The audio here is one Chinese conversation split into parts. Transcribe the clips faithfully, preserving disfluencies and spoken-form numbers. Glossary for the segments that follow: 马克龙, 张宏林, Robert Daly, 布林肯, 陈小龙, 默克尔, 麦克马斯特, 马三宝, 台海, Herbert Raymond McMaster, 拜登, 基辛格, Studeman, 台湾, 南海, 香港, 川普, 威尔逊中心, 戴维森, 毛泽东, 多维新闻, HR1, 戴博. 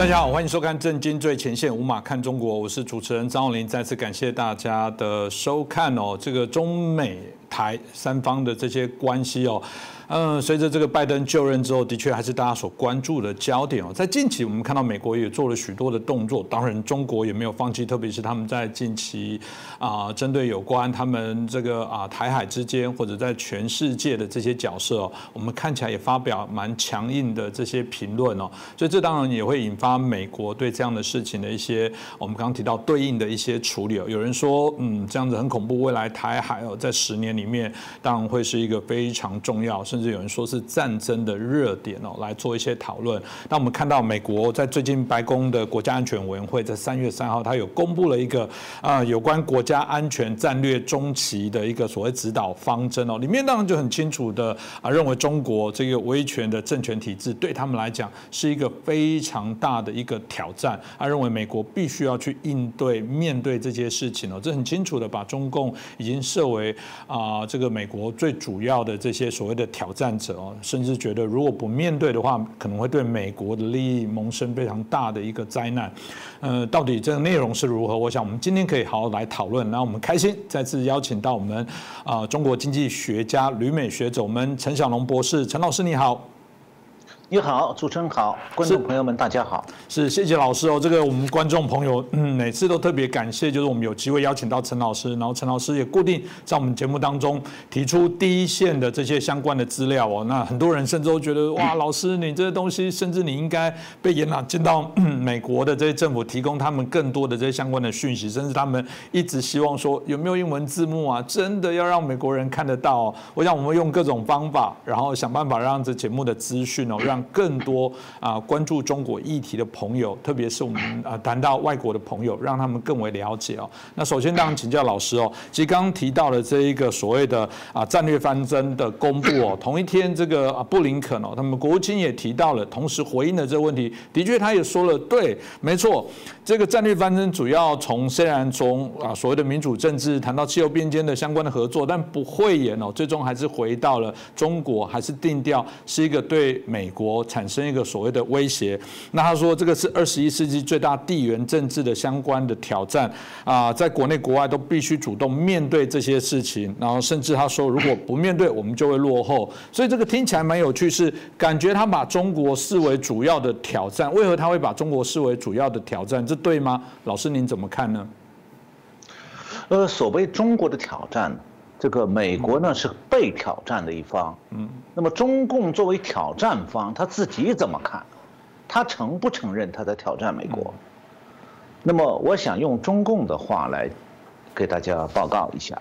大家好，欢迎收看《震惊最前线》，无码看中国，我是主持人张宏林，再次感谢大家的收看哦。这个中美台三方的这些关系哦。嗯，随着这个拜登就任之后，的确还是大家所关注的焦点哦。在近期，我们看到美国也做了许多的动作，当然中国也没有放弃，特别是他们在近期啊，针对有关他们这个啊台海之间或者在全世界的这些角色哦，我们看起来也发表蛮强硬的这些评论哦。所以这当然也会引发美国对这样的事情的一些我们刚刚提到对应的一些处理哦。有人说，嗯，这样子很恐怖，未来台海哦，在十年里面当然会是一个非常重要，甚至。甚至有人说是战争的热点哦，来做一些讨论。那我们看到美国在最近白宫的国家安全委员会在三月三号，它有公布了一个啊有关国家安全战略中期的一个所谓指导方针哦，里面当然就很清楚的啊认为中国这个威权的政权体制对他们来讲是一个非常大的一个挑战，他认为美国必须要去应对面对这些事情哦，这很清楚的把中共已经设为啊这个美国最主要的这些所谓的挑战。挑战者哦，甚至觉得如果不面对的话，可能会对美国的利益萌生非常大的一个灾难。呃，到底这个内容是如何？我想我们今天可以好好来讨论。然后我们开心再次邀请到我们啊中国经济学家、旅美学者我们陈小龙博士，陈老师你好。你好，主持人好，观众朋友们，大家好。是，谢谢老师哦。这个我们观众朋友，嗯，每次都特别感谢，就是我们有机会邀请到陈老师，然后陈老师也固定在我们节目当中提出第一线的这些相关的资料哦。那很多人甚至都觉得，哇，老师你这些东西，甚至你应该被延揽进到美国的这些政府，提供他们更多的这些相关的讯息，甚至他们一直希望说有没有英文字幕啊？真的要让美国人看得到哦。我想我们用各种方法，然后想办法让这节目的资讯哦，让更多啊关注中国议题的朋友，特别是我们啊谈到外国的朋友，让他们更为了解哦。那首先当然请教老师哦，其实刚刚提到了这一个所谓的啊战略方针的公布哦，同一天这个啊布林肯哦，他们国务卿也提到了，同时回应了这个问题。的确，他也说了，对，没错，这个战略方针主要从虽然从啊所谓的民主政治谈到气候变迁的相关的合作，但不讳言哦，最终还是回到了中国，还是定调是一个对美国。产生一个所谓的威胁，那他说这个是二十一世纪最大地缘政治的相关的挑战啊，在国内国外都必须主动面对这些事情，然后甚至他说如果不面对，我们就会落后。所以这个听起来蛮有趣，是感觉他把中国视为主要的挑战，为何他会把中国视为主要的挑战？这对吗？老师您怎么看呢？呃，所谓中国的挑战。这个美国呢是被挑战的一方，嗯，那么中共作为挑战方，他自己怎么看？他承不承认他在挑战美国？那么我想用中共的话来给大家报告一下。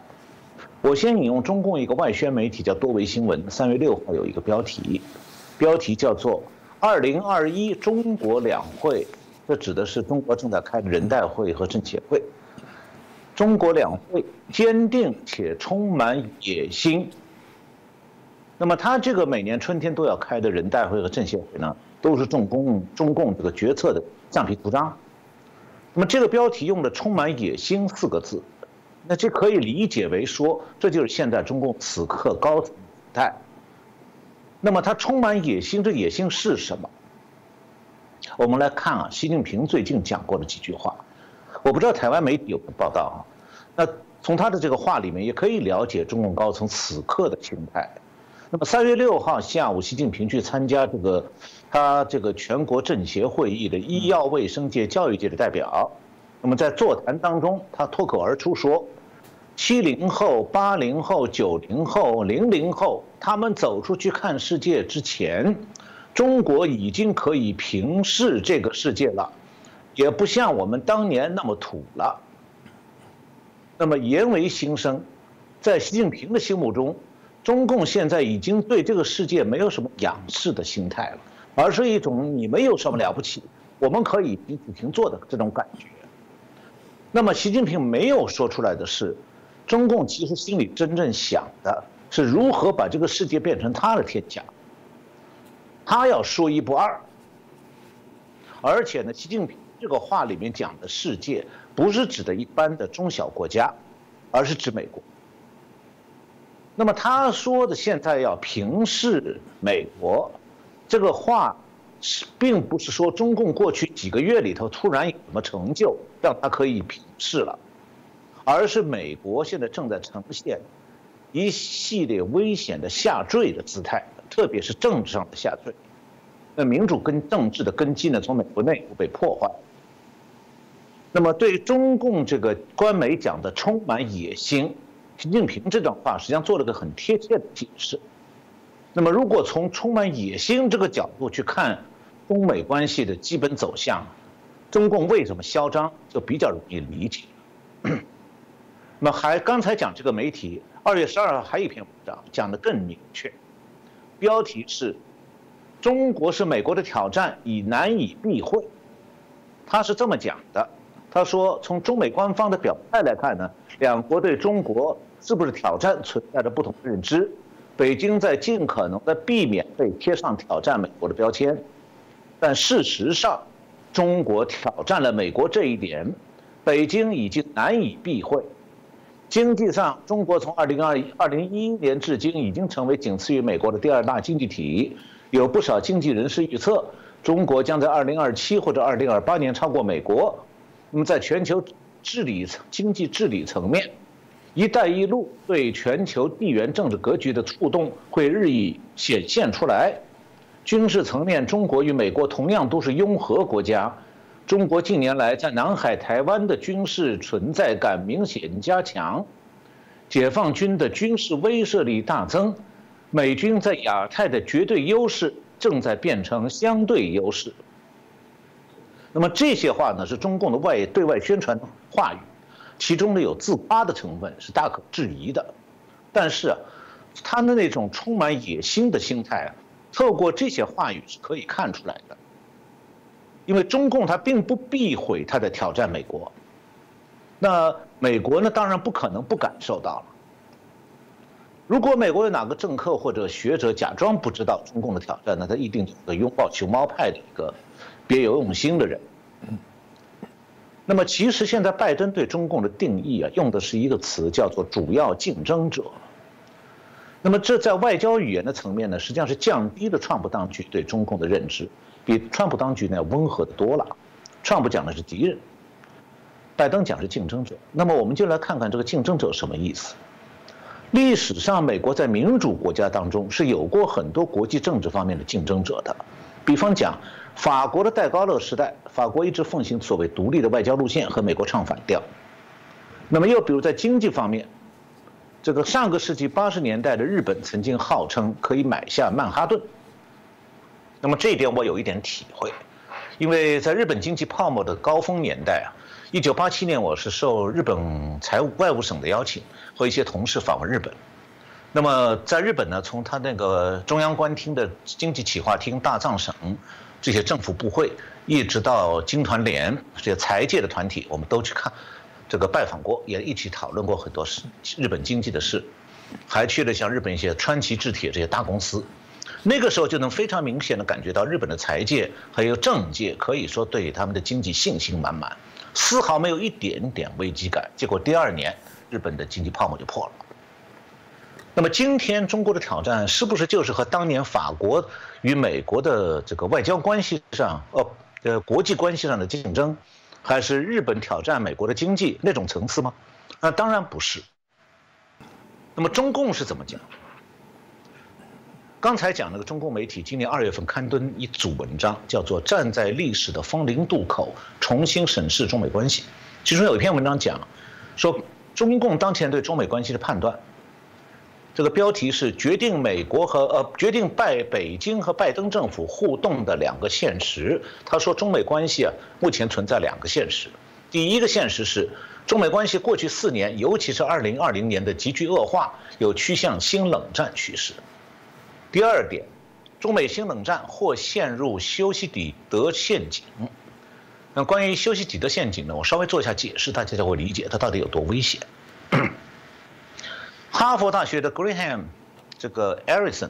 我先引用中共一个外宣媒体叫多维新闻，三月六号有一个标题，标题叫做“二零二一中国两会”，这指的是中国正在开的人代会和政协会。中国两会坚定且充满野心。那么，他这个每年春天都要开的人代会和政协会呢，都是中共中共这个决策的橡皮图章。那么，这个标题用了"充满野心"四个字，那这可以理解为说，这就是现在中共此刻高层态。那么，他充满野心，这野心是什么？我们来看啊，习近平最近讲过的几句话。我不知道台湾媒体有没有报道啊，那从他的这个话里面也可以了解中共高层此刻的心态。那么三月六号下午，习近平去参加这个他这个全国政协会议的医药卫生界、教育界的代表。那么在座谈当中，他脱口而出说：“七零后、八零后、九零后、零零后，他们走出去看世界之前，中国已经可以平视这个世界了。”也不像我们当年那么土了。那么言为心声，在习近平的心目中，中共现在已经对这个世界没有什么仰视的心态了，而是一种你没有什么了不起，我们可以平起平坐的这种感觉。那么习近平没有说出来的是，中共其实心里真正想的是如何把这个世界变成他的天下，他要说一不二。而且呢，习近平这个话里面讲的世界，不是指的一般的中小国家，而是指美国。那么他说的现在要平视美国，这个话并不是说中共过去几个月里头突然有什么成就让他可以平视了，而是美国现在正在呈现一系列危险的下坠的姿态，特别是政治上的下坠。那民主跟政治的根基呢，从美国内部被破坏。那么对中共这个官媒讲的充满野心，习近平这段话实际上做了个很贴切的解释。那么如果从充满野心这个角度去看中美关系的基本走向，中共为什么嚣张就比较容易理解。那么还刚才讲这个媒体，二月十二号还有一篇文章讲得更明确，标题是“中国是美国的挑战已难以避讳”，他是这么讲的。他说，从中美官方的表态来看呢，两国对中国是不是挑战存在着不同的认知，北京在尽可能的避免被贴上挑战美国的标签，但事实上，中国挑战了美国这一点，北京已经难以避讳。经济上，中国从二零二二零一一年至今已经成为仅次于美国的第二大经济体，有不少经济人士预测，中国将在二零二七或者二零二八年超过美国。那么，在全球治理经济治理层面，"一带一路"对全球地缘政治格局的触动会日益显现出来。军事层面，中国与美国同样都是拥核国家。中国近年来在南海、台湾的军事存在感明显加强，解放军的军事威慑力大增，美军在亚太的绝对优势正在变成相对优势。那么这些话呢，是中共的外对外宣传话语，其中呢有自夸的成分，是大可质疑的。但是，他的那种充满野心的心态，透过这些话语是可以看出来的。因为中共它并不避讳它在挑战美国，那美国呢当然不可能不感受到了。如果美国有哪个政客或者学者假装不知道中共的挑战，那他一定是个拥抱熊猫派的一个别有用心的人。那么其实现在拜登对中共的定义啊，用的是一个词叫做主要竞争者。那么这在外交语言的层面呢，实际上是降低了川普当局对中共的认知。比川普当局呢温和的多了，川普讲的是敌人，拜登讲的是竞争者。那么我们就来看看这个竞争者什么意思。历史上，美国在民主国家当中是有过很多国际政治方面的竞争者的。比方讲，法国的戴高乐时代，法国一直奉行所谓独立的外交路线，和美国唱反调。那么又比如在经济方面，这个上个世纪八十年代的日本曾经号称可以买下曼哈顿。那么这一点我有一点体会，因为在日本经济泡沫的高峰年代啊，一九八七年我是受日本财务外务省的邀请，和一些同事访问日本。那么在日本呢，从他那个中央官厅的经济企划厅、大藏省这些政府部会，一直到经团联这些财界的团体，我们都去看这个拜访过，也一起讨论过很多事，日本经济的事，还去了像日本一些川崎制铁这些大公司。那个时候就能非常明显的感觉到，日本的财界还有政界可以说对他们的经济信心满满，丝毫没有一点点危机感。结果第二年，日本的经济泡沫就破了。那么今天中国的挑战是不是就是和当年法国与美国的这个外交关系上，呃呃国际关系上的竞争，还是日本挑战美国的经济那种层次吗？那当然不是。那么中共是怎么讲？刚才讲那个中共媒体今年二月份刊登一组文章，叫做《站在历史的风陵渡口，重新审视中美关系》。其中有一篇文章讲，说中共当前对中美关系的判断，这个标题是"决定美国和呃决定拜北京和拜登政府互动的两个现实"。他说，中美关系啊，目前存在两个现实。第一个现实是，中美关系过去四年，尤其是二零二零年的急剧恶化，有趋向新冷战趋势。第二点，中美新冷战或陷入修昔底德陷阱。那关于修昔底德陷阱呢，我稍微做一下解释，大家就会理解它到底有多危险。哈佛大学的 Graham 这个 Ellison，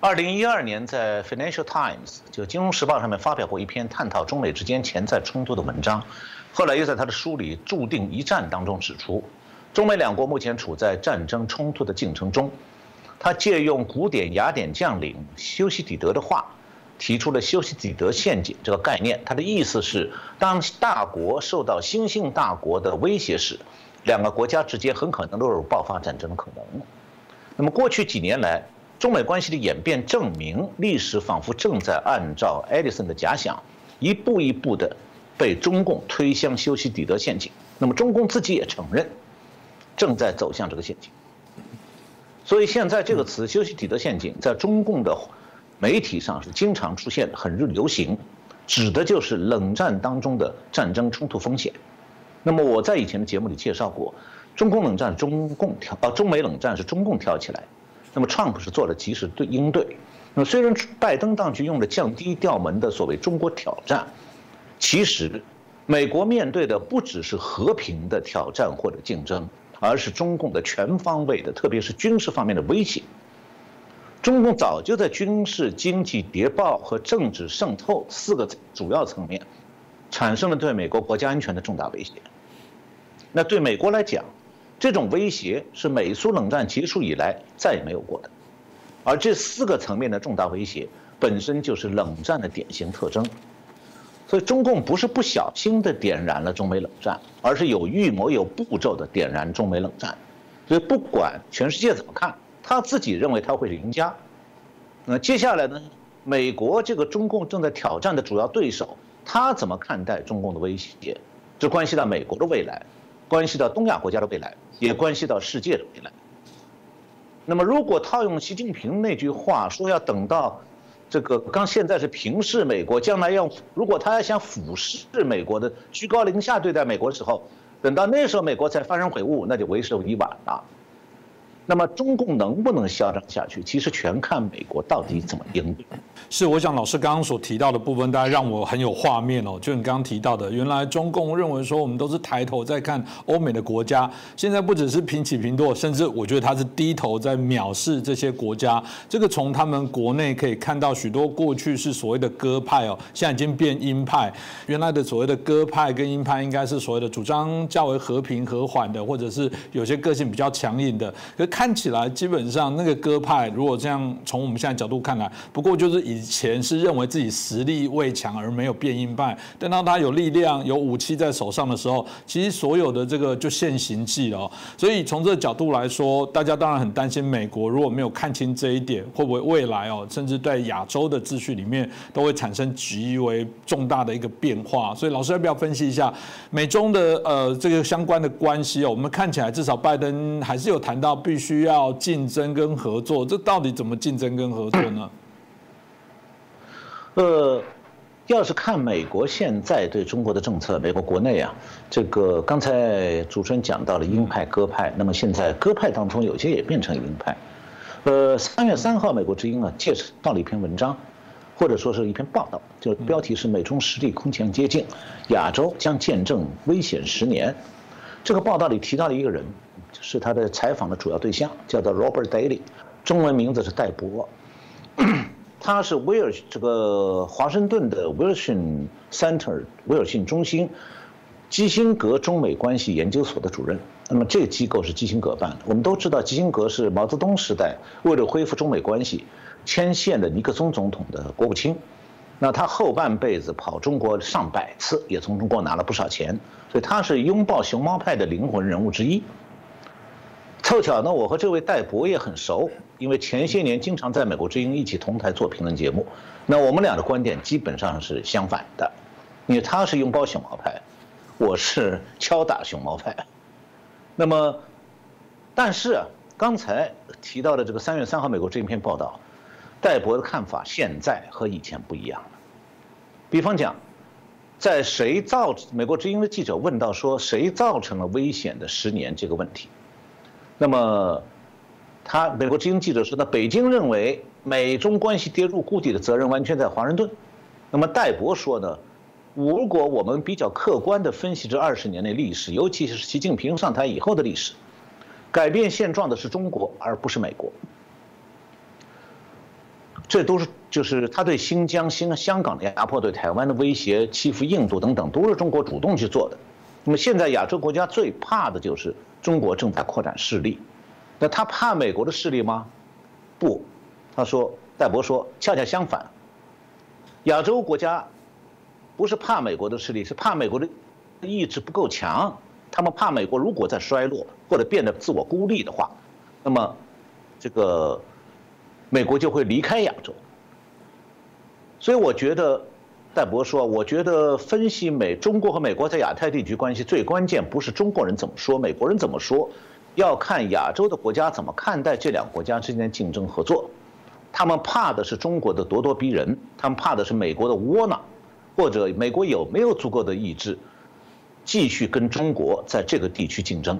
二零一二年在《Financial Times》就《金融时报》上面发表过一篇探讨中美之间潜在冲突的文章，后来又在他的书里《注定一战》当中指出，中美两国目前处在战争冲突的进程中。他借用古典雅典将领修昔底德的话，提出了修昔底德陷阱这个概念。它的意思是，当大国受到新兴大国的威胁时，两个国家之间很可能都有爆发战争的可能。那么过去几年来，中美关系的演变证明，历史仿佛正在按照爱迪生的假想，一步一步的被中共推向修昔底德陷阱。那么中共自己也承认，正在走向这个陷阱。所以现在这个词"修昔底德陷阱"在中共的媒体上是经常出现的，很流行，指的就是冷战当中的战争冲突风险。那么我在以前的节目里介绍过，中共冷战中共挑啊，中美冷战是中共挑起来，那么川普是做了及时对应对。那么虽然拜登当局用了降低调门的所谓中国挑战，其实美国面对的不只是和平的挑战或者竞争，而是中共的全方位的，特别是军事方面的威胁。中共早就在军事、经济谍报和政治渗透四个主要层面，产生了对美国国家安全的重大威胁。那对美国来讲，这种威胁是美苏冷战结束以来再也没有过的。而这四个层面的重大威胁本身就是冷战的典型特征。所以中共不是不小心地点燃了中美冷战，而是有预谋、有步骤地点燃中美冷战。所以不管全世界怎么看，他自己认为他会是赢家。那接下来呢，美国这个中共正在挑战的主要对手，他怎么看待中共的威胁？这关系到美国的未来，关系到东亚国家的未来，也关系到世界的未来。那么如果套用习近平那句话，说要等到这个刚现在是平视美国，将来要如果他要想俯视美国的居高临下对待美国的时候，等到那时候美国才幡然悔悟，那就为时已晚了。那么中共能不能嚣张下去，其实全看美国到底怎么应对。是，我想老师刚刚所提到的部分，大家让我很有画面哦、喔。就你刚刚提到的，原来中共认为说我们都是抬头在看欧美的国家，现在不只是平起平坐，甚至我觉得他是低头在藐视这些国家。这个从他们国内可以看到，许多过去是所谓的鸽派哦、喔，现在已经变鹰派。原来的所谓的鸽派跟鹰派，应该是所谓的主张较为和平和缓的，或者是有些个性比较强硬的。看起来基本上那个鸽派，如果这样从我们现在角度看来，不过就是以前是认为自己实力未强而没有变硬派，但当他有力量、有武器在手上的时候，其实所有的这个就现行计了。所以从这个角度来说，大家当然很担心美国如果没有看清这一点，会不会未来哦、喔，甚至在亚洲的秩序里面都会产生极为重大的一个变化。所以老师要不要分析一下美中的呃这个相关的关系哦？我们看起来至少拜登还是有谈到必须。需要竞争跟合作，这到底怎么竞争跟合作呢？呃，要是看美国现在对中国的政策，美国国内啊，这个刚才主持人讲到了鹰派、鸽派，那么现在鸽派当中有些也变成鹰派。呃，三月三号，美国之音啊介绍了一篇文章，或者说是一篇报道，就标题是"美中实力空前接近，亚洲将见证危险十年"。这个报道里提到了一个人。是他的采访的主要对象，叫做 Robert Daly， 中文名字是戴博。他是威尔这个华盛顿的威尔逊 Center 威尔逊中心基辛格中美关系研究所的主任。那么这个机构是基辛格办的。我们都知道，基辛格是毛泽东时代为了恢复中美关系牵线的尼克松总统的国务卿。那他后半辈子跑中国上百次，也从中国拿了不少钱，所以他是拥抱熊猫派的灵魂人物之一。凑巧呢，我和这位戴博也很熟，因为前些年经常在美国之音一起同台做评论节目。那我们俩的观点基本上是相反的，因为他是拥抱熊猫派，我是敲打熊猫派。那么，但是啊，刚才提到的这个三月三号美国之音篇报道，戴博的看法现在和以前不一样了。比方讲，在谁造美国之音的记者问到说谁造成了危险的十年这个问题。那么，他美国之音记者说，那北京认为美中关系跌入谷底的责任完全在华盛顿。那么戴博说呢，如果我们比较客观地分析这二十年的历史，尤其是习近平上台以后的历史，改变现状的是中国，而不是美国。这都是就是他对新疆、新香港的压迫、对台湾的威胁、欺负印度等等，都是中国主动去做的。那么现在亚洲国家最怕的就是中国正在扩展势力，那他怕美国的势力吗？不，他说戴博说，恰恰相反，亚洲国家不是怕美国的势力，是怕美国的意志不够强。他们怕美国如果在衰落或者变得自我孤立的话，那么这个美国就会离开亚洲。所以我觉得，戴博说，我觉得分析美中国和美国在亚太地区关系最关键不是中国人怎么说，美国人怎么说，要看亚洲的国家怎么看待这两个国家之间的竞争合作。他们怕的是中国的咄咄逼人，他们怕的是美国的窝囊，或者美国有没有足够的意志，继续跟中国在这个地区竞争。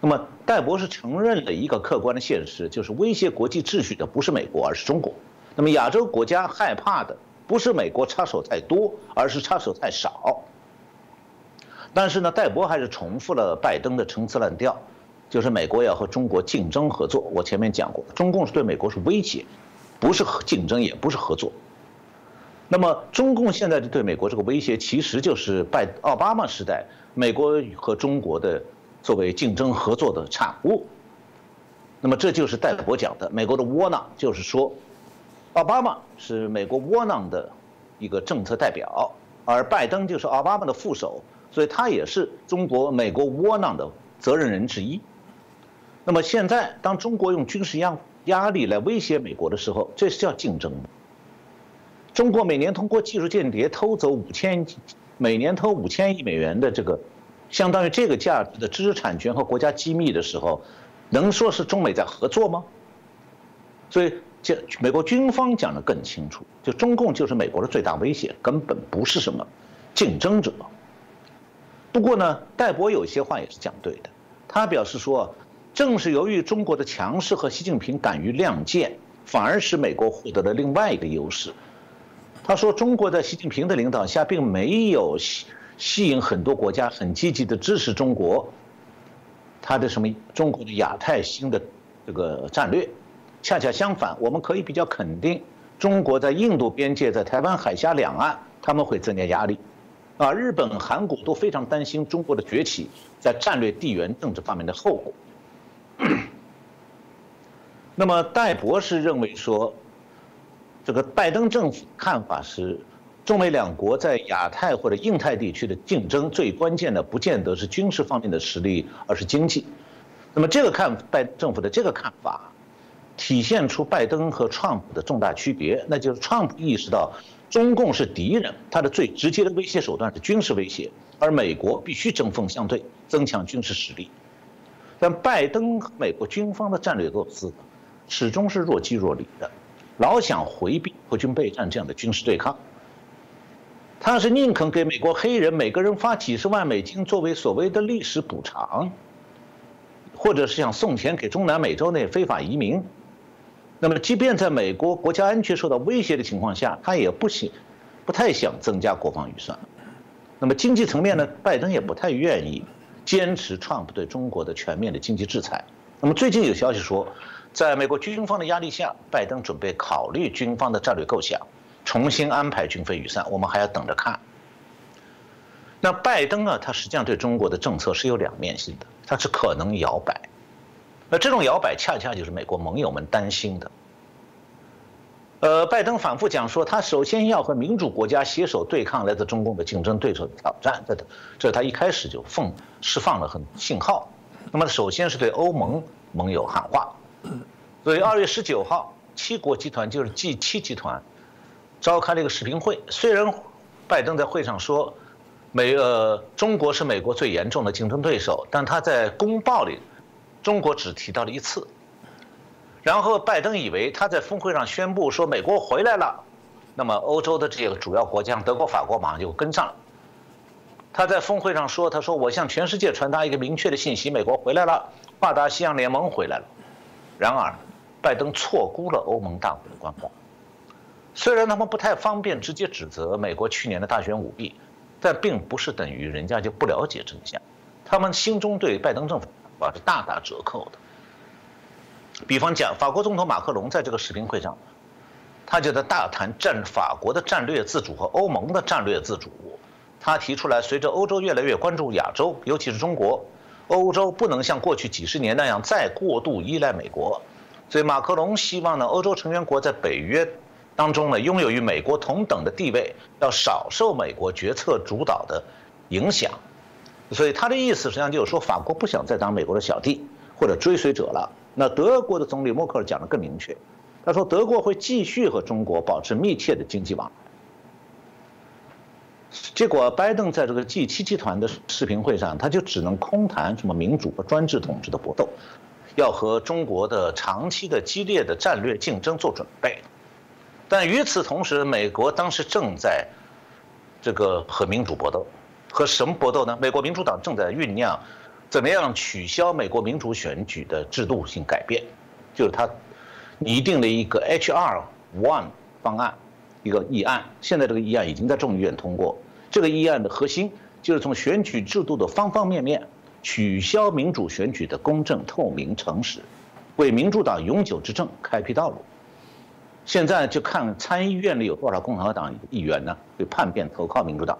那么，戴博士承认了一个客观的现实，就是威胁国际秩序的不是美国，而是中国。那么，亚洲国家害怕的不是美国插手太多，而是插手太少。但是呢，戴博还是重复了拜登的陈词滥调。就是美国要和中国竞争合作，我前面讲过，中共是对美国是威胁，不是竞争，也不是合作。那么中共现在对美国这个威胁，其实就是拜奥巴马时代美国和中国的作为竞争合作的产物。那么这就是戴博讲的美国的窝囊，就是说，奥巴马是美国窝囊的一个政策代表，而拜登就是奥巴马的副手，所以他也是中国美国窝囊的责任人之一。那么现在，当中国用军事压压力来威胁美国的时候，这是叫竞争吗？中国每年通过技术间谍偷走五千，每年偷五千亿美元的这个，相当于这个价值的知识产权和国家机密的时候，能说是中美在合作吗？所以，这美国军方讲得更清楚，就中共就是美国的最大威胁，根本不是什么竞争者。不过呢，戴博有些话也是讲对的，他表示说。正是由于中国的强势和习近平敢于亮剑，反而使美国获得了另外一个优势。他说，中国在习近平的领导下，并没有吸引很多国家很积极的支持中国，他的什么中国的亚太新的这个战略，恰恰相反，我们可以比较肯定，中国在印度边界、在台湾海峡两岸，他们会增加压力。啊，日本、韩国都非常担心中国的崛起在战略、地缘政治方面的后果。那么戴博士认为说，这个拜登政府看法是，中美两国在亚太或者印太地区的竞争最关键的不见得是军事方面的实力，而是经济。那么这个看拜登政府的这个看法，体现出拜登和川普的重大区别，那就是川普意识到中共是敌人，他的最直接的威胁手段是军事威胁，而美国必须针锋相对，增强军事实力。但拜登和美国军方的战略构思始终是若即若离的，老想回避国军备战这样的军事对抗。他是宁肯给美国黑人每个人发几十万美金作为所谓的历史补偿，或者是想送钱给中南美洲那非法移民。那么，即便在美国国家安全受到威胁的情况下，他也不想、不太想增加国防预算。那么经济层面呢，拜登也不太愿意。坚持川普对中国的全面的经济制裁。那么最近有消息说，在美国军方的压力下，拜登准备考虑军方的战略构想，重新安排军费预算。我们还要等着看。那拜登啊，他实际上对中国的政策是有两面性的，他是可能摇摆。那这种摇摆恰恰就是美国盟友们担心的。呃，拜登反复讲说，他首先要和民主国家携手对抗来自中共的竞争对手的挑战，这这他一开始就放释放了很信号。那么，首先是对欧盟盟友喊话，所以二月十九号，七国集团就是 G 七 集团召开了一个视频会。虽然拜登在会上说，美呃中国是美国最严重的竞争对手，但他在公报里，中国只提到了一次。然后拜登以为他在峰会上宣布说美国回来了，那么欧洲的这个主要国家德国、法国马上就跟上了。他在峰会上说：“他说我向全世界传达一个明确的信息，美国回来了，跨大西洋联盟回来了。”然而，拜登错估了欧盟大国的观望。虽然他们不太方便直接指责美国去年的大选舞弊，但并不是等于人家就不了解真相，他们心中对拜登政府啊是大打折扣的。比方讲，法国总统马克龙在这个视频会上，他就在大谈战法国的战略自主和欧盟的战略自主。他提出来，随着欧洲越来越关注亚洲，尤其是中国，欧洲不能像过去几十年那样再过度依赖美国。所以，马克龙希望呢，欧洲成员国在北约当中呢，拥有与美国同等的地位，要少受美国决策主导的影响。所以他的意思实际上就是说，法国不想再当美国的小弟或者追随者了。那德国的总理默克尔讲得更明确，他说德国会继续和中国保持密切的经济往来。结果，拜登在这个 G 七 集团的视频会上，他就只能空谈什么民主和专制统治的搏斗，要和中国的长期的激烈的战略竞争做准备。但与此同时，美国当时正在这个和民主搏斗，和什么搏斗呢？美国民主党正在酝酿怎么样取消美国民主选举的制度性改变，就是他拟定了一个 H R 一 方案。一个议案，现在这个议案已经在众议院通过。这个议案的核心就是从选举制度的方方面面取消民主选举的公正、透明、诚实，为民主党永久执政开辟道路。现在就看参议院里有多少共和党议员呢会叛变投靠民主党。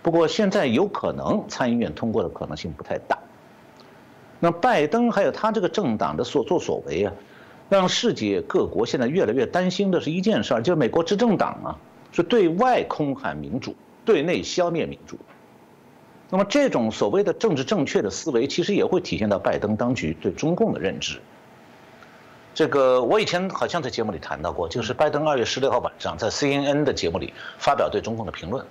不过现在有可能参议院通过的可能性不太大。那拜登还有他这个政党的所作所为啊。让世界各国现在越来越担心的是一件事儿，就是美国执政党啊是对外空喊民主，对内消灭民主。那么这种所谓的政治正确的思维，其实也会体现到拜登当局对中共的认知。这个我以前好像在节目里谈到过，就是拜登二月十六号晚上在 C N N 的节目里发表对中共的评论，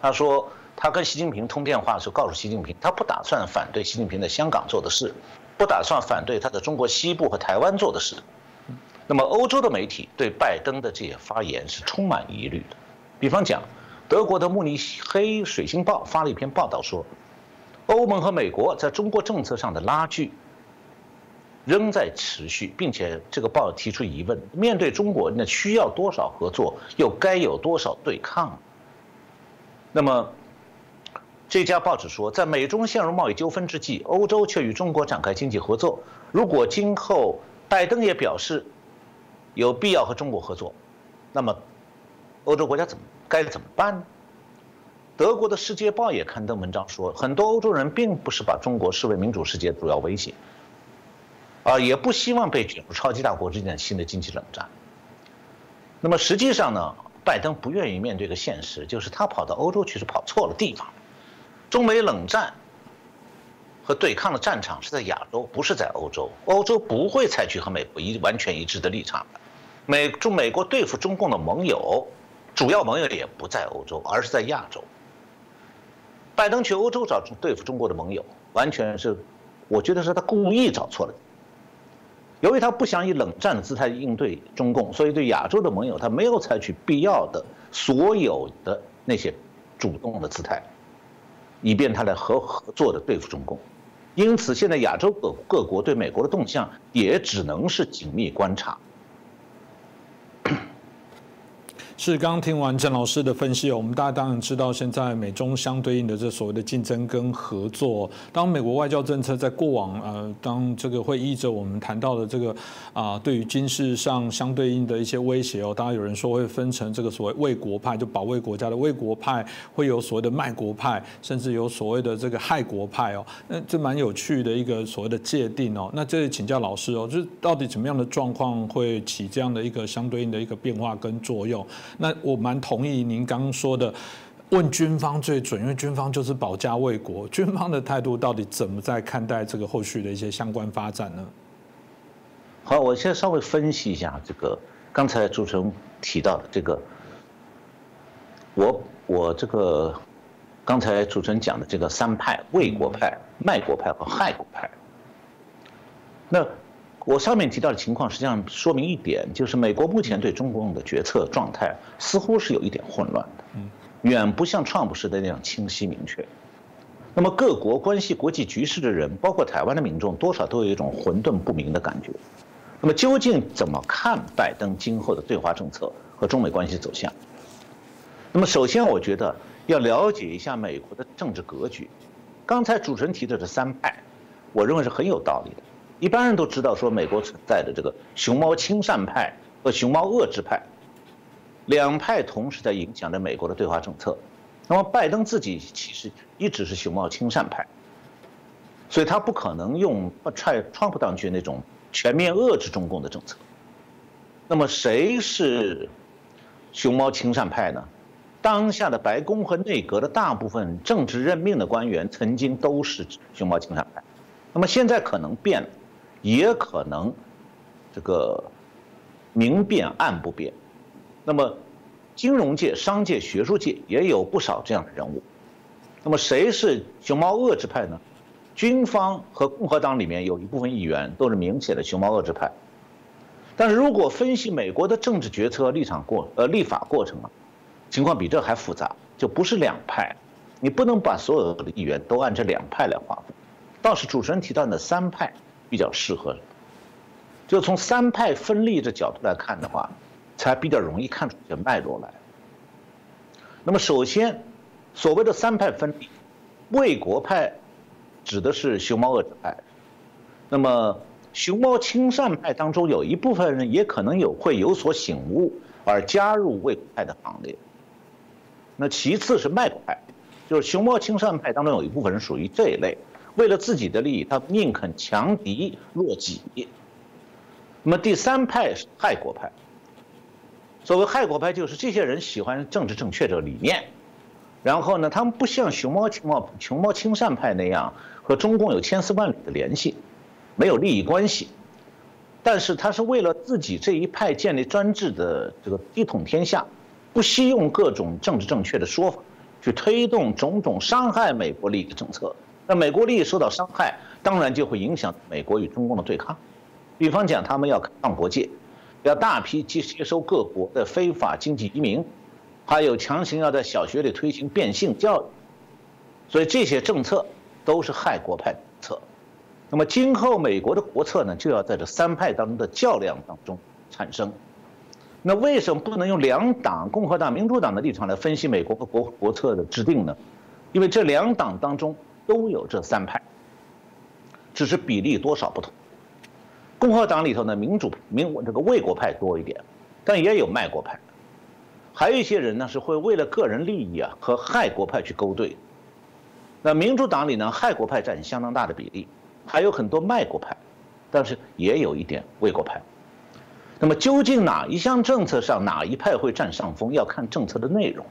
他说他跟习近平通电话的时候告诉习近平，他不打算反对习近平在香港做的事。不打算反对他在中国西部和台湾做的事。那么欧洲的媒体对拜登的这些发言是充满疑虑的。比方讲，德国的慕尼黑水星报发了一篇报道说，欧盟和美国在中国政策上的拉锯仍在持续，并且这个报提出疑问：面对中国，那需要多少合作，又该有多少对抗？那么。这家报纸说，在美中陷入贸易纠纷之际，欧洲却与中国展开经济合作。如果今后拜登也表示有必要和中国合作，那么欧洲国家怎么该怎么办呢？德国的《世界报》也刊登文章说，很多欧洲人并不是把中国视为民主世界主要威胁，啊，也不希望被卷入超级大国之间的新的经济冷战。那么实际上呢，拜登不愿意面对个现实，就是他跑到欧洲去是跑错了地方。中美冷战和对抗的战场是在亚洲，不是在欧洲。欧洲不会采取和美国一完全一致的立场的。美中美国对付中共的盟友，主要盟友也不在欧洲，而是在亚洲。拜登去欧洲找对付中国的盟友，完全是，我觉得是他故意找错了。由于他不想以冷战的姿态应对中共，所以对亚洲的盟友他没有采取必要的所有的那些主动的姿态。以便他来合合作的对付中共，因此现在亚洲各各国对美国的动向也只能是紧密观察。是，刚听完郑老师的分析，我们大家当然知道，现在美中相对应的这所谓的竞争跟合作，当美国外交政策在过往呃，当这个会依着我们谈到的这个啊，对于军事上相对应的一些威胁哦，当然有人说会分成这个所谓卫国派，就保卫国家的卫国派，会有所谓的卖国派，甚至有所谓的这个害国派哦，那这蛮有趣的一个所谓的界定哦。那这里请教老师哦，就是到底怎么样的状况会起这样的一个相对应的一个变化跟作用？那我蛮同意您刚刚说的，问军方最准，因为军方就是保家卫国。军方的态度到底怎么在看待这个后续的一些相关发展呢？好，我先稍微分析一下这个刚才主持人提到的这个，我我这个刚才主持人讲的这个三派：卫国派、卖国派和害国派。那我上面提到的情况，实际上说明一点，就是美国目前对中共的决策状态似乎是有一点混乱的，远不像川普时代那样清晰明确。那么各国关系国际局势的人，包括台湾的民众，多少都有一种混沌不明的感觉。那么究竟怎么看拜登今后的对华政策和中美关系走向？那么首先，我觉得要了解一下美国的政治格局。刚才主持人提的这三派，我认为是很有道理的。一般人都知道，说美国存在的这个熊猫亲善派和熊猫恶制派，两派同时在影响着美国的对华政策。那么拜登自己其实一直是熊猫亲善派，所以他不可能用川普当局那种全面遏制中共的政策。那么谁是熊猫亲善派呢？当下的白宫和内阁的大部分政治任命的官员曾经都是熊猫亲善派，那么现在可能变了，也可能这个明变暗不变。那么金融界、商界、学术界也有不少这样的人物。那么谁是熊猫遏制派呢？军方和共和党里面有一部分议员都是明显的熊猫遏制派。但是如果分析美国的政治决策立场过呃立法过程啊，情况比这还复杂，就不是两派，你不能把所有的议员都按这两派来划分，倒是主持人提到的三派比较适合。就从三派分立的角度来看的话，才比较容易看出一些脉络来。那么首先，所谓的三派分立，卫国派指的是熊猫遏制派，那么熊猫亲善派当中有一部分人也可能有会有所醒悟而加入卫国派的行列。那其次是卖国派，就是熊猫亲善派当中有一部分人属于这一类，为了自己的利益，他宁肯强敌弱己。那么第三派是害国派，所谓害国派就是这些人喜欢政治正确这个理念，然后呢，他们不像熊猫亲猫熊猫亲善派那样和中共有千丝万缕的联系。没有利益关系，但是他是为了自己这一派建立专制的这个一统天下，不惜用各种政治正确的说法去推动种种伤害美国利益的政策。那美国利益受到伤害，当然就会影响美国与中共的对抗。比方讲，他们要开放国界，要大批接收各国的非法经济移民，还有强行要在小学里推行变性教育，所以这些政策都是害国派政策。那么今后美国的国策呢，就要在这三派当中的较量当中产生。那为什么不能用两党共和党、民主党的立场来分析美国和国国策的制定呢？因为这两党当中都有这三派，只是比例多少不同。共和党里头呢，民主民这个卫国派多一点，但也有卖国派，还有一些人呢是会为了个人利益啊和害国派去勾兑。那民主党里呢，害国派占相当大的比例。还有很多卖国派，但是也有一点卫国派。那么究竟哪一项政策上哪一派会占上风，要看政策的内容。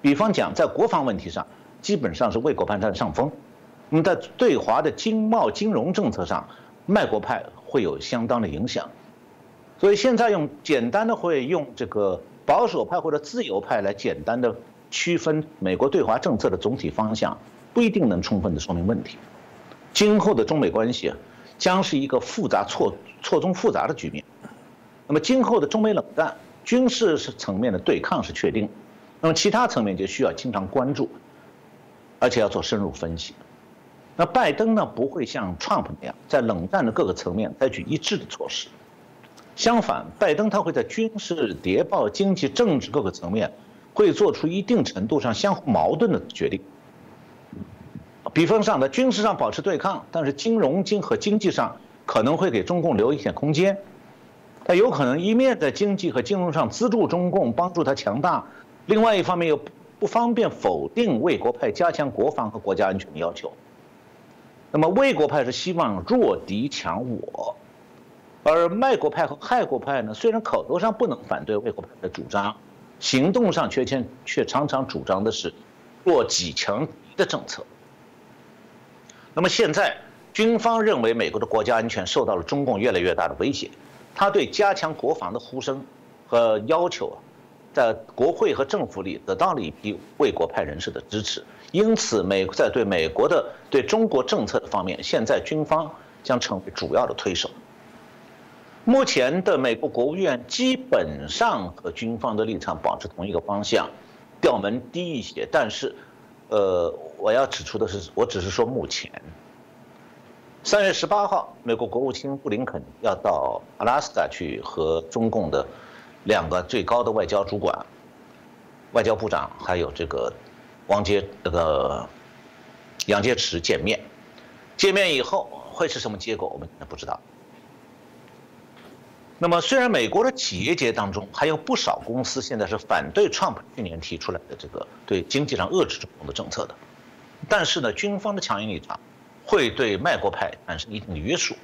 比方讲，在国防问题上，基本上是卫国派占上风；那么在对华的经贸金融政策上，卖国派会有相当的影响。所以现在用简单的会用这个保守派或者自由派来简单的区分美国对华政策的总体方向，不一定能充分的说明问题。今后的中美关系将是一个复杂错错综复杂的局面。那么今后的中美冷战，军事层面的对抗是确定，那么其他层面就需要经常关注，而且要做深入分析。那拜登呢，不会像川普那样在冷战的各个层面采取一致的措施，相反，拜登他会在军事、谍报、经济、政治各个层面会做出一定程度上相互矛盾的决定。比方上，在军事上保持对抗，但是金融经和经济上可能会给中共留一点空间。他有可能一面在经济和金融上资助中共，帮助他强大，另外一方面又不方便否定卫国派加强国防和国家安全的要求。那么卫国派是希望弱敌强我，而卖国派和害国派呢，虽然口头上不能反对卫国派的主张，行动上却却常常主张的是弱己强敌的政策。那么现在，军方认为美国的国家安全受到了中共越来越大的威胁，他对加强国防的呼声和要求，在国会和政府里得到了一批卫国派人士的支持。因此，美在对美国的对中国政策的方面，现在军方将成为主要的推手。目前的美国国务院基本上和军方的立场保持同一个方向，调门低一些，但是，呃。我要指出的是，我只是说目前。三月十八号，美国国务卿布林肯要到阿拉斯加去和中共的两个最高的外交主管，外交部长还有这个王杰这个杨洁篪见面。见面以后会是什么结果，我们不知道。那么，虽然美国的企业界当中还有不少公司现在是反对川普去年提出来的这个对经济上遏制中共的政策的。但是呢，军方的强硬立场会对卖国派产生一定的约束，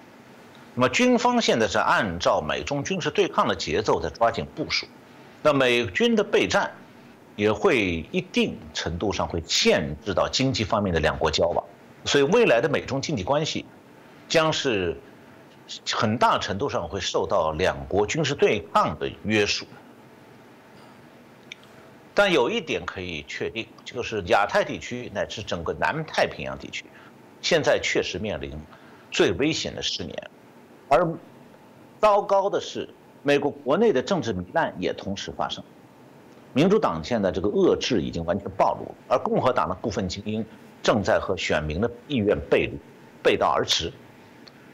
那么军方现在是按照美中军事对抗的节奏在抓紧部署，那美军的备战也会一定程度上会限制到经济方面的两国交往，所以未来的美中经济关系将是很大程度上会受到两国军事对抗的约束。但有一点可以确定，就是亚太地区乃至整个南太平洋地区，现在确实面临最危险的十年。而糟糕的是，美国国内的政治糜烂也同时发生。民主党现在这个恶制已经完全暴露，而共和党的部分精英正在和选民的意愿背背道而驰。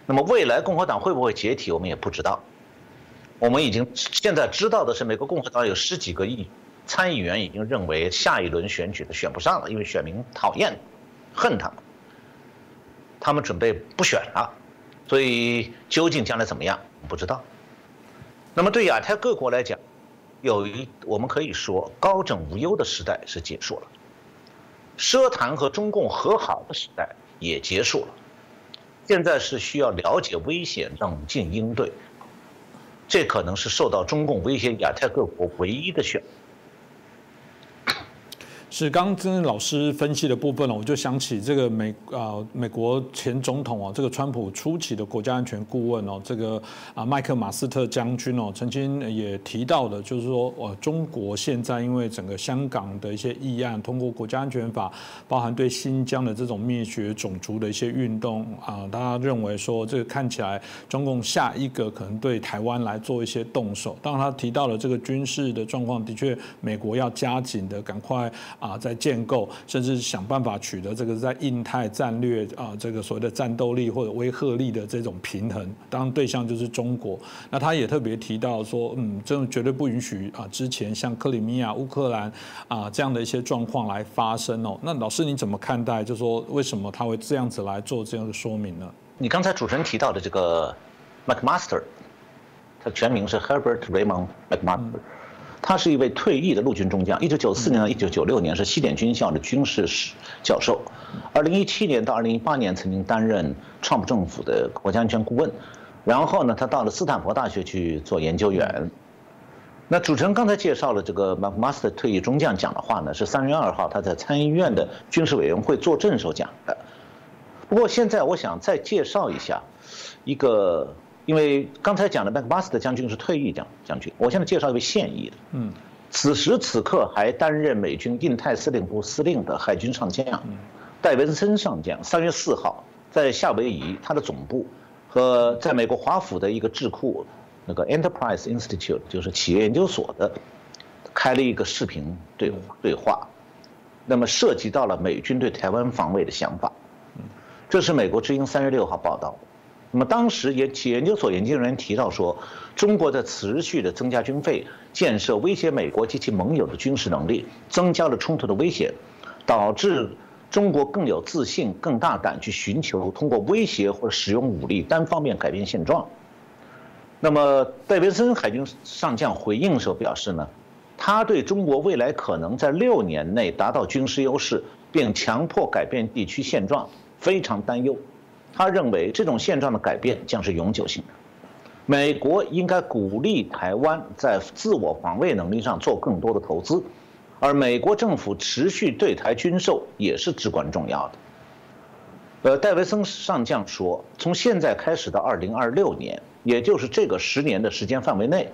那么未来共和党会不会解体，我们也不知道。我们已经现在知道的是，美国共和党有十几个亿参议员已经认为下一轮选举他选不上了，因为选民讨厌、恨他，他们准备不选了。所以究竟将来怎么样，我们不知道。那么对亚太各国来讲，有一我们可以说高枕无忧的时代是结束了，奢谈和中共和好的时代也结束了。现在是需要了解危险，冷静应对，这可能是受到中共威胁亚太各国唯一的选择。是，刚刚老师分析的部分，我就想起这个美啊、呃、美国前总统哦，这个川普初期的国家安全顾问哦，这个啊麦克马斯特将军哦，曾经也提到的，就是说呃中国现在因为整个香港的一些议案，通过国家安全法，包含对新疆的这种灭绝种族的一些运动啊，他认为说这个看起来中共下一个可能对台湾来做一些动手。当然他提到了这个军事的状况，的确美国要加紧的赶快啊，在建构，甚至想办法取得这个在印太战略啊，这个所谓的战斗力或者威慑力的这种平衡，当然对象就是中国。那他也特别提到说，嗯，真的绝对不允许啊，之前像克里米亚、乌克兰啊这样的一些状况来发生哦。那老师你怎么看待？就说为什么他会这样子来做这样的说明呢？你刚才主持人提到的这个 McMaster， 他全名是 Herbert Raymond McMaster。他是一位退役的陆军中将，一九九四年到一九九六年是西点军校的军事教授，二零一七年到二零一八年曾经担任川普政府的国家安全顾问，然后呢，他到了斯坦福大学去做研究员。那主持人刚才介绍了这个 McMaster 退役中将讲的话呢，是三月二号他在参议院的军事委员会作证时候讲的。不过现在我想再介绍一下一个。因为刚才讲的 McMaster 将军是退役将将军，我现在介绍一位现役的，嗯，此时此刻还担任美军印太司令部司令的海军上将，戴文森上将，三月四号在夏威夷他的总部和在美国华府的一个智库那个 Enterprise Institute 就是企业研究所的开了一个视频对对话，那么涉及到了美军对台湾防卫的想法，这是美国之音三月六号报道。那么当时也企业研究所研究人员提到说，中国在持续的增加军费建设，威胁美国及其盟友的军事能力，增加了冲突的危险，导致中国更有自信、更大胆去寻求通过威胁或者使用武力单方面改变现状。那么戴维森海军上将回应时候表示呢，他对中国未来可能在六年内达到军事优势，并强迫改变地区现状非常担忧。他认为这种现状的改变将是永久性的，美国应该鼓励台湾在自我防卫能力上做更多的投资，而美国政府持续对台军售也是至关重要的。呃，戴维森上将说，从现在开始到二零二六年，也就是这个十年的时间范围内，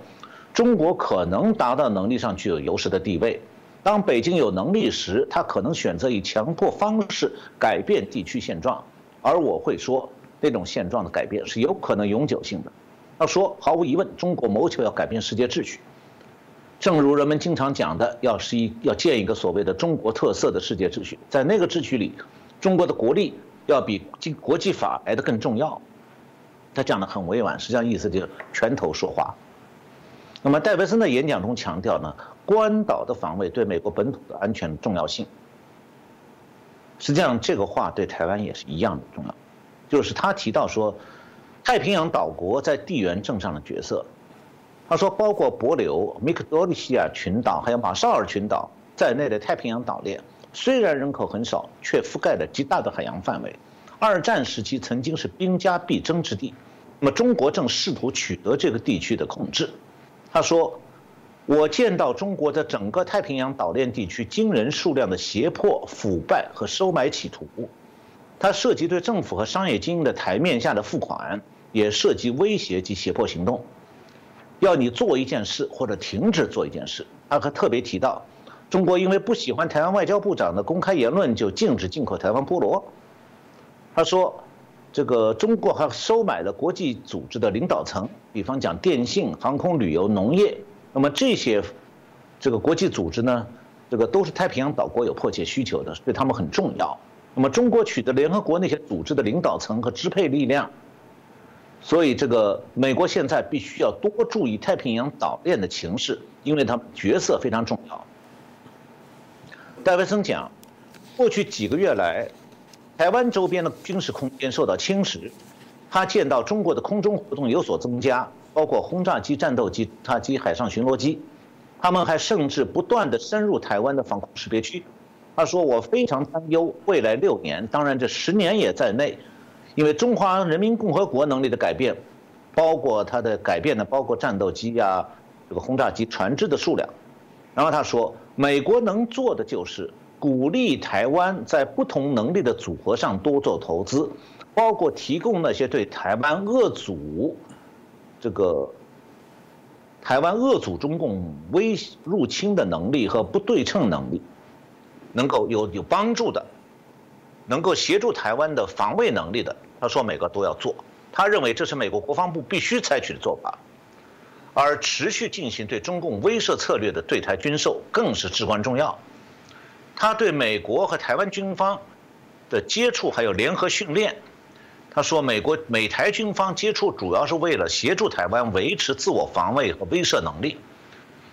中国可能达到能力上具有优势的地位。当北京有能力时，他可能选择以强迫方式改变地区现状。而我会说，那种现状的改变是有可能永久性的。要说，毫无疑问，中国谋求要改变世界秩序，正如人们经常讲的，要是一要建一个所谓的中国特色的世界秩序，在那个秩序里，中国的国力要比国际法来得更重要。他讲得很委婉，实际上意思就是拳头说话。那么戴维森的演讲中强调呢，关岛的防卫对美国本土的安全重要性。实际上，这个话对台湾也是一样的重要，就是他提到说，太平洋岛国在地缘政上的角色，他说包括帛琉、密克罗尼西亚群岛还有马绍尔群岛在内的太平洋岛链，虽然人口很少，却覆盖了极大的海洋范围。二战时期曾经是兵家必争之地，那么中国正试图取得这个地区的控制。他说：“我见到中国的整个太平洋岛链地区惊人数量的胁迫、腐败和收买企图，它涉及对政府和商业经营的台面下的付款，也涉及威胁及胁迫行动。”要你做一件事或者停止做一件事。他还特别提到，中国因为不喜欢台湾外交部长的公开言论，就禁止进口台湾菠萝。他说，这个中国还收买了国际组织的领导层，比方讲电信、航空、旅游、农业。那么这些这个国际组织呢，这个都是太平洋岛国有迫切需求的，对他们很重要。那么中国取得联合国那些组织的领导层和支配力量。所以，这个美国现在必须要多注意太平洋岛链的情势，因为他们角色非常重要。戴维森讲，过去几个月来，台湾周边的军事空间受到侵蚀，他见到中国的空中活动有所增加，包括轰炸机、战斗机、侦察机、海上巡逻机，他们还甚至不断地深入台湾的防空识别区。他说：“我非常担忧未来六年，当然这十年也在内。”因为中华人民共和国能力的改变，包括它的改变呢，包括战斗机啊，这个轰炸机、船只的数量。然后他说，美国能做的就是鼓励台湾在不同能力的组合上多做投资，包括提供那些对台湾遏阻这个台湾遏阻中共威入侵的能力和不对称能力，能够有有帮助的，能够协助台湾的防卫能力的。他说美国都要做，他认为这是美国国防部必须采取的做法，而持续进行对中共威慑策略的对台军售更是至关重要。他对美国和台湾军方的接触还有联合训练，他说美国美台军方接触主要是为了协助台湾维持自我防卫和威慑能力，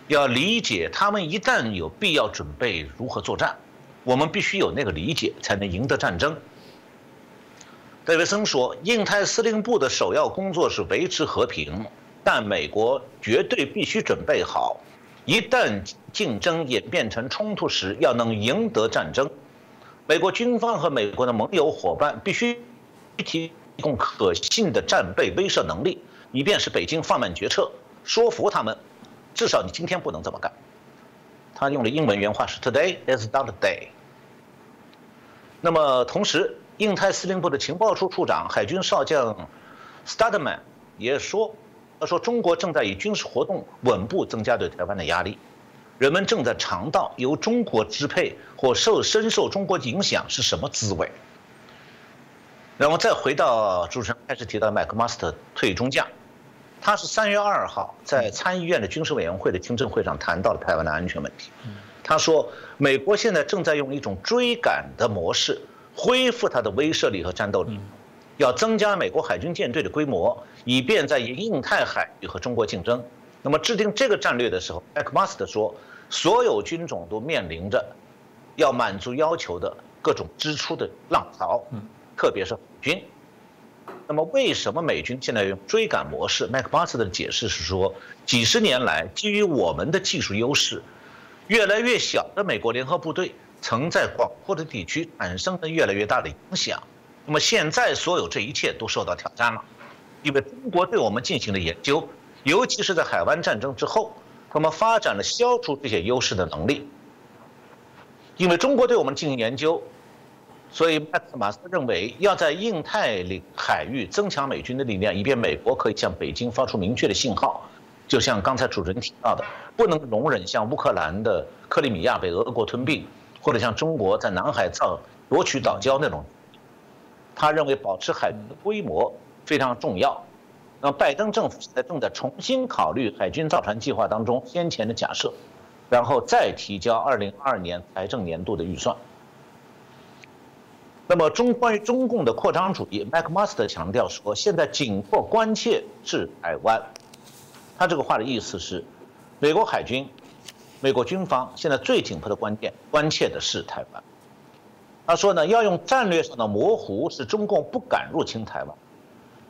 要理解他们一旦有必要准备如何作战。我们必须有那个理解，才能赢得战争。戴维森说，印太司令部的首要工作是维持和平，但美国绝对必须准备好，一旦竞争演变成冲突时，要能赢得战争。美国军方和美国的盟友伙伴必须提供可信的战备威慑能力，以便使北京放慢决策，说服他们，至少你今天不能这么干。他用的英文原话是 "Today is not the day"。那么，同时，印太司令部的情报处处长、海军少将 Studeman 也说：“他说，中国正在以军事活动稳步增加对台湾的压力，人们正在尝到由中国支配或受深受中国影响是什么滋味。”然后再回到主持人开始提到麦克马斯特退中将。他是三月二号在参议院的军事委员会的听证会上谈到了台湾的安全问题。他说，美国现在正在用一种追赶的模式恢复它的威慑力和战斗力，要增加美国海军舰队的规模，以便在印太海域和中国竞争。那么制定这个战略的时候 ，McMaster 说，所有军种都面临着要满足要求的各种支出的浪潮，特别是海军。那么，为什么美军现在用追赶模式？麦克马斯特的解释是说，几十年来，基于我们的技术优势，越来越小的美国联合部队曾在广阔的地区产生了越来越大的影响。那么现在，所有这一切都受到挑战了，因为中国对我们进行了研究，尤其是在海湾战争之后，他们发展了消除这些优势的能力。因为中国对我们进行研究。所以，麦克马斯特认为，要在印太海域增强美军的力量，以便美国可以向北京发出明确的信号。就像刚才主持人提到的，不能容忍像乌克兰的克里米亚被俄国吞并，或者像中国在南海造夺取岛礁那种。他认为保持海军的规模非常重要。那拜登政府现在正在重新考虑海军造船计划当中先前的假设，然后再提交二零二二年财政年度的预算。那么，中关于中共的扩张主义，麦克马斯特强调说，现在紧迫关切至台湾。他这个话的意思是，美国海军、美国军方现在最紧迫的关键关切的是台湾。他说呢，要用战略上的模糊，使中共不敢入侵台湾。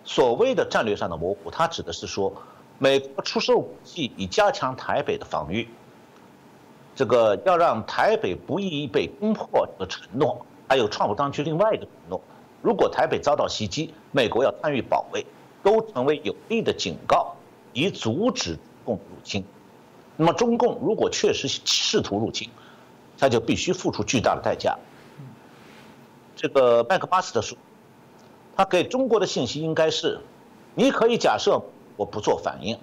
所谓的战略上的模糊，他指的是说，美国出售武器以加强台北的防御，这个要让台北不易被攻破的承诺。还有川普当局另外一个承诺，如果台北遭到袭击，美国要参与保卫。都成为有力的警告，以阻止中共入侵。那么，中共如果确实试图入侵，他就必须付出巨大的代价。这个麦克马斯特说，他给中国的信息应该是：你可以假设我不做反应，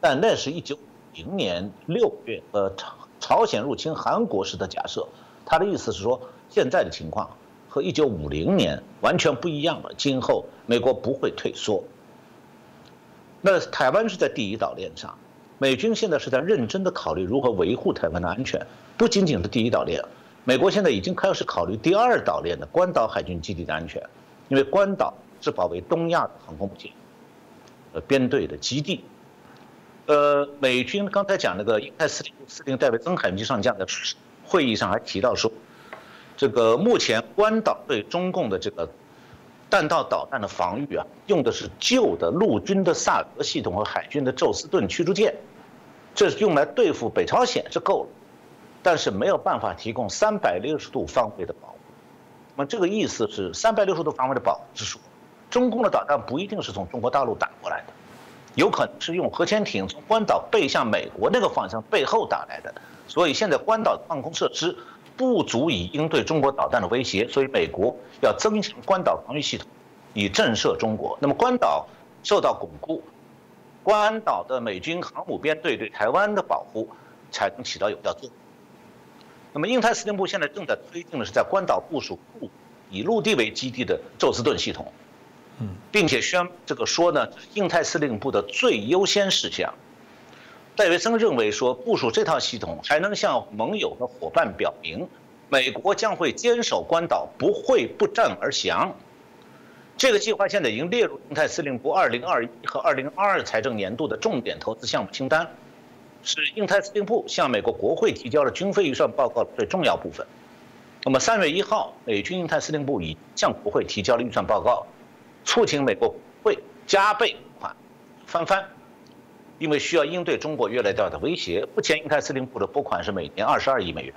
但那是一九五零年六月呃朝朝鲜入侵韩国时的假设。他的意思是说，现在的情况和一九五零年完全不一样了，今后美国不会退缩。 那台湾是在第一岛链上，美军现在是在认真的考虑如何维护台湾的安全，不仅仅是第一岛链，美国现在已经开始考虑第二岛链的关岛海军基地的安全，因为关岛是保卫东亚的航空母舰，呃编队的基地。呃，美军刚才讲那个印太司令部司令戴维曾海军上将的会议上还提到说，这个目前关岛对中共的这个 弹道导弹的防御啊，用的是旧的陆军的萨德系统和海军的宙斯盾驱逐舰，这是用来对付北朝鲜是够了，但是没有办法提供三百六十度方位的保护。那么这个意思是，三百六十度方位的保护是说，中共的导弹不一定是从中国大陆打过来的，有可能是用核潜艇从关岛背向美国那个方向背后打来的。所以现在关岛的防空设施 不足以应对中国导弹的威胁，所以美国要增强关岛防御系统，以震慑中国。那么关岛受到巩固，关岛的美军航母编队对台湾的保护才能起到有效作用。那么印太司令部现在正在推进的是在关岛部署以陆地为基地的宙斯盾系统，并且宣这个说呢，印太司令部的最优先事项。 戴维森认为说，部署这套系统还能向盟友和伙伴表明，美国将会坚守关岛，不会不战而降。这个计划现在已经列入印太司令部二零二一和二零二二财政年度的重点投资项目清单，是印太司令部向美国国会提交了军费预算报告的最重要部分。那么三月一号，美军印太司令部已向国会提交了预算报告，促请美国国会加倍款，翻番。 因为需要应对中国越来越大的威胁，目前印太司令部的拨款是每年二十二亿美元，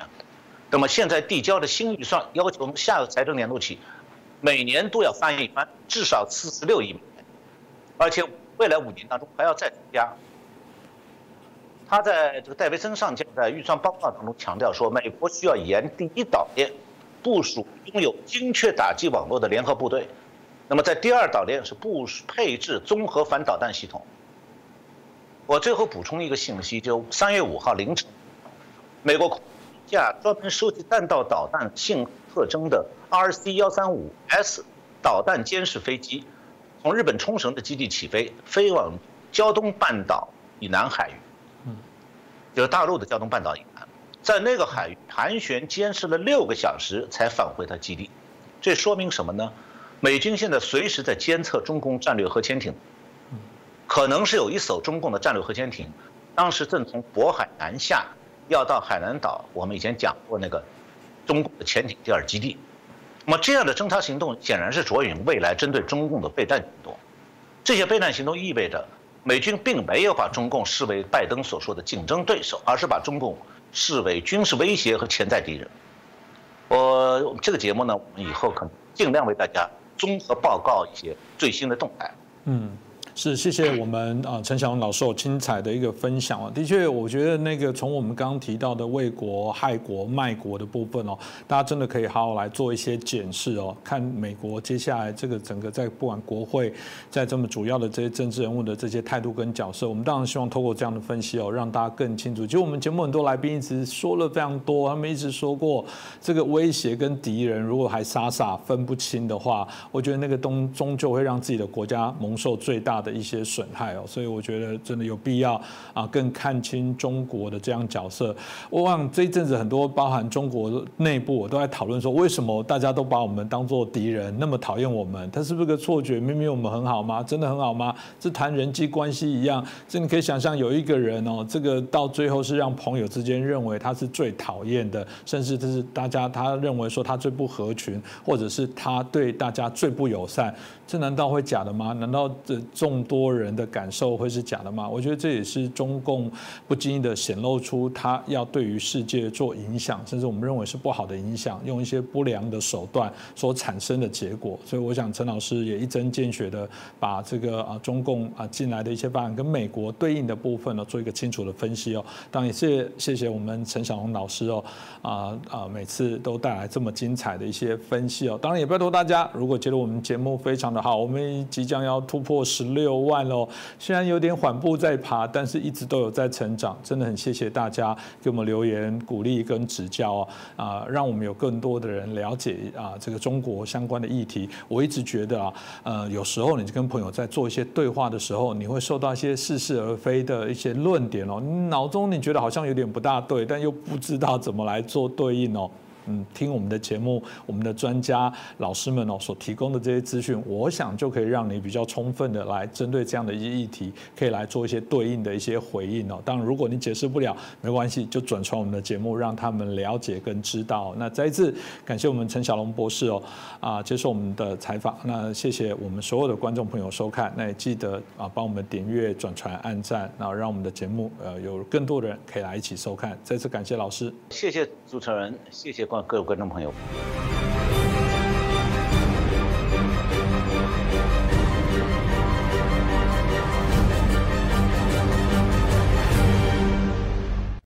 那么现在递交的新预算要求从下个财政年度起，每年都要翻一番，至少四十六亿美元，而且未来五年当中还要再增加。他在这个戴维森上将在预算报告当中强调说，美国需要沿第一岛链部署拥有精确打击网络的联合部队，那么在第二岛链是部署配置综合反导弹系统。 我最后补充一个信息，就三月五号凌晨，美国空架专门收集弹道导弹性特征的 R C 一三五 S 导弹监视飞机，从日本冲绳的基地起飞，飞往胶东半岛以南海域，就是大陆的胶东半岛以南，在那个海域盘旋监视了六个小时才返回它基地。这说明什么呢？美军现在随时在监测中共战略核潜艇。 可能是有一艘中共的战略核潜艇，当时正从渤海南下，要到海南岛。我们以前讲过那个中共的潜艇第二基地。那么这样的侦察行动显然是着眼未来针对中共的备战行动。这些备战行动意味着美军并没有把中共视为拜登所说的竞争对手，而是把中共视为军事威胁和潜在敌人。我这个节目呢，我们以后可能尽量为大家综合报告一些最新的动态。嗯。 是，谢谢我们啊陈晓农老师精彩的一个分享啊。的确，我觉得那个从我们刚刚提到的为国、害国、卖国的部分哦、喔，大家真的可以好好来做一些检视哦。看美国接下来这个整个在不管国会，在这么主要的这些政治人物的这些态度跟角色，我们当然希望透过这样的分析哦、喔，让大家更清楚。其实我们节目很多来宾一直说了非常多，他们一直说过这个威胁跟敌人如果还傻傻分不清的话，我觉得那个东终究会让自己的国家蒙受最大 的一些损害哦，所以我觉得真的有必要啊，更看清中国的这样角色。我想这一阵子很多包含中国内部，我都在讨论说，为什么大家都把我们当作敌人，那么讨厌我们？他是不是个错觉？明明我们很好吗？真的很好吗？这谈人际关系一样，这你可以想象有一个人哦，这个到最后是让朋友之间认为他是最讨厌的，甚至这是大家他认为说他最不合群，或者是他对大家最不友善，这难道会假的吗？难道这中？众多人的感受会是假的吗？我觉得这也是中共不经意的显露出他要对于世界做影响，甚至我们认为是不好的影响，用一些不良的手段所产生的结果。所以我想陈老师也一针见血的把这个啊中共啊进来的一些发展跟美国对应的部分呢做一个清楚的分析哦。当然也是谢谢我们陈小红老师哦啊啊每次都带来这么精彩的一些分析哦。当然也拜托大家，如果觉得我们节目非常的好，我们即将要突破十六万喽，虽然有点缓步在爬，但是一直都有在成长，真的很谢谢大家给我们留言鼓励跟指教哦啊，让我们有更多的人了解啊这个中国相关的议题。我一直觉得啊，呃，有时候你跟朋友在做一些对话的时候，你会受到一些似是而非的一些论点哦，脑中你觉得好像有点不大对，但又不知道怎么来做对应哦。嗯，听我们的节目，我们的专家老师们哦所提供的这些资讯，我想就可以让你比较充分的来针对这样的一些议题，可以来做一些对应的一些回应哦。当然，如果你解释不了，没关系，就转传我们的节目，让他们了解跟知道。那再一次感谢我们陈小龙博士哦啊接受我们的采访。那谢谢我们所有的观众朋友收看，那也记得啊帮我们点阅、转传、按赞，然后让我们的节目呃有更多的人可以来一起收看。再次感谢老师，谢谢主持人，谢谢。各位观众朋友。